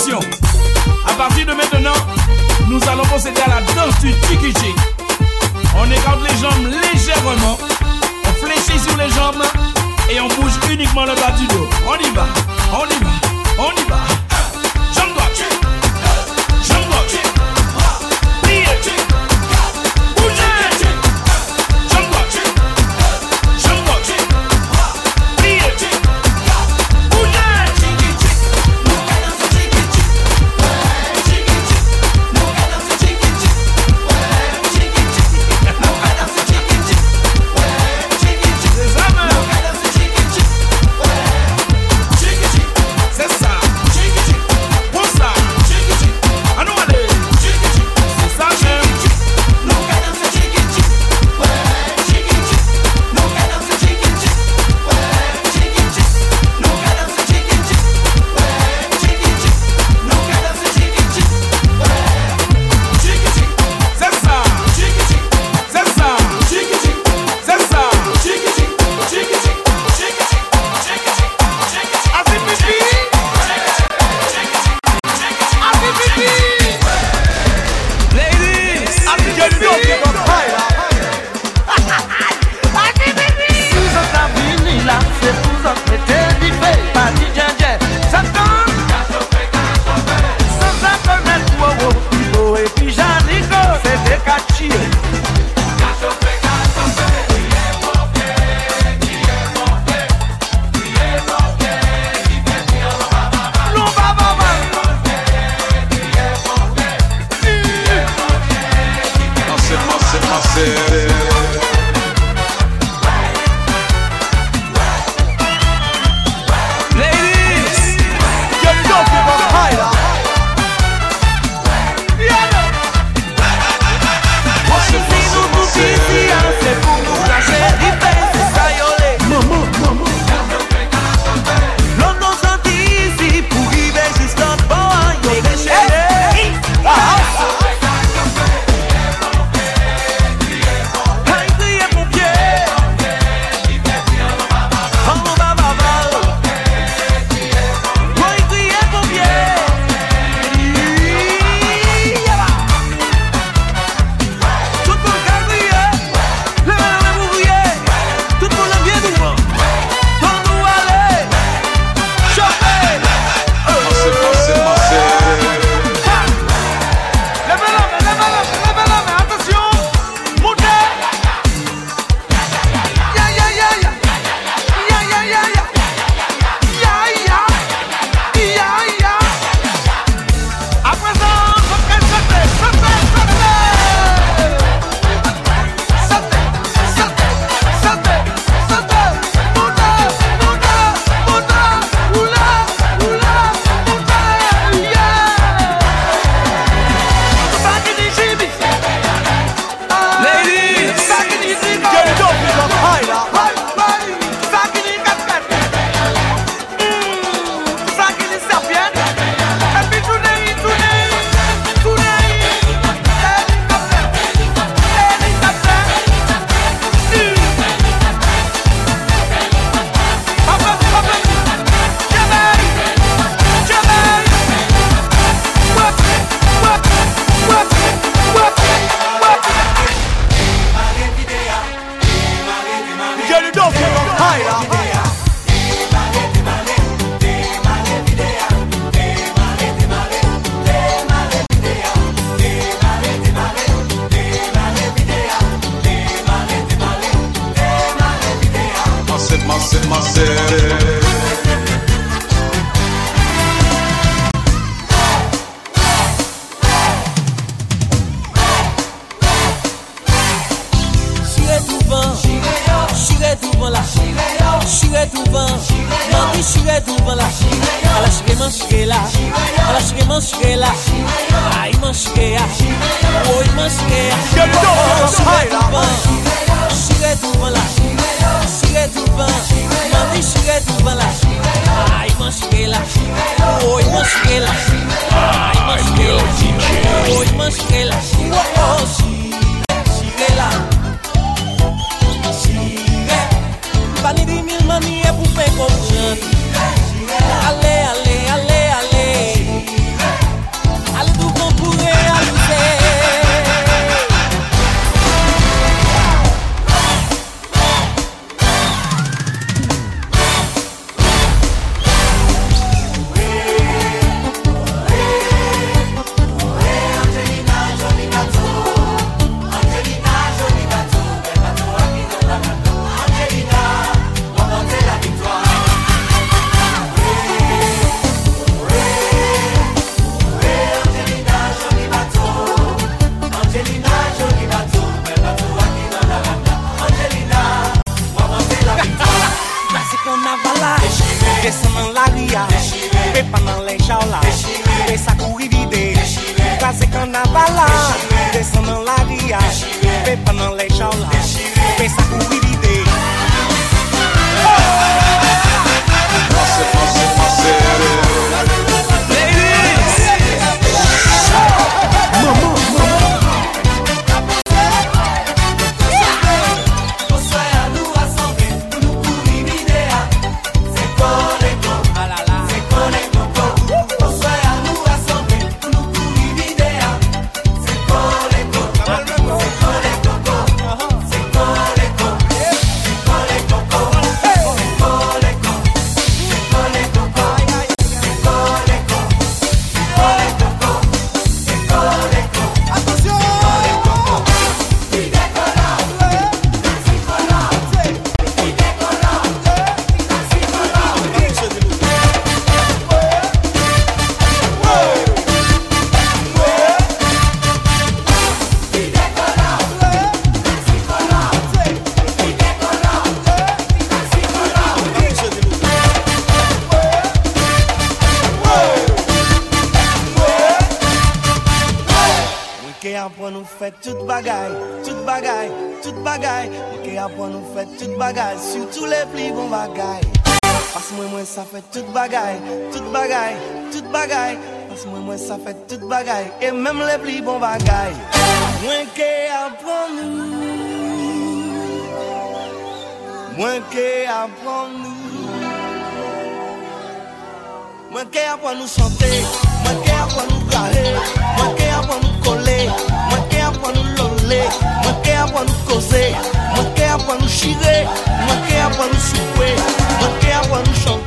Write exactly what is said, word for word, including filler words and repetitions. attention, à partir de maintenant, nous allons procéder à la danse du tiki-tiki. On écarte les jambes légèrement, on fléchit sur les jambes et on bouge uniquement le bas du dos. On y va, on y va, on y va. Jambe droite, jambe droite. Allez, allez, allez, allez. des sacs vidés, casé carnaval là, descendant la ria, fait pendant les gens là, des sacs vidés. Toute bagaille, toute bagaille, toute bagaille. Ok, après nous fait toute bagaille, sur tous les plis bon bagaille. Parce moi moi ça fait toute bagaille, toute bagaille, toute bagaille. Parce moi moi ça fait toute bagaille et même les plis bon bagaille. Moins que après nous, moins que après nous, moins que après nous chanter, moins que après nous brailler, moins que après nous coller. Moi qui a pour nous causer, moi qui a pour nous chirer, moi qui a pour nous souper, moi qui a pour nous chanter.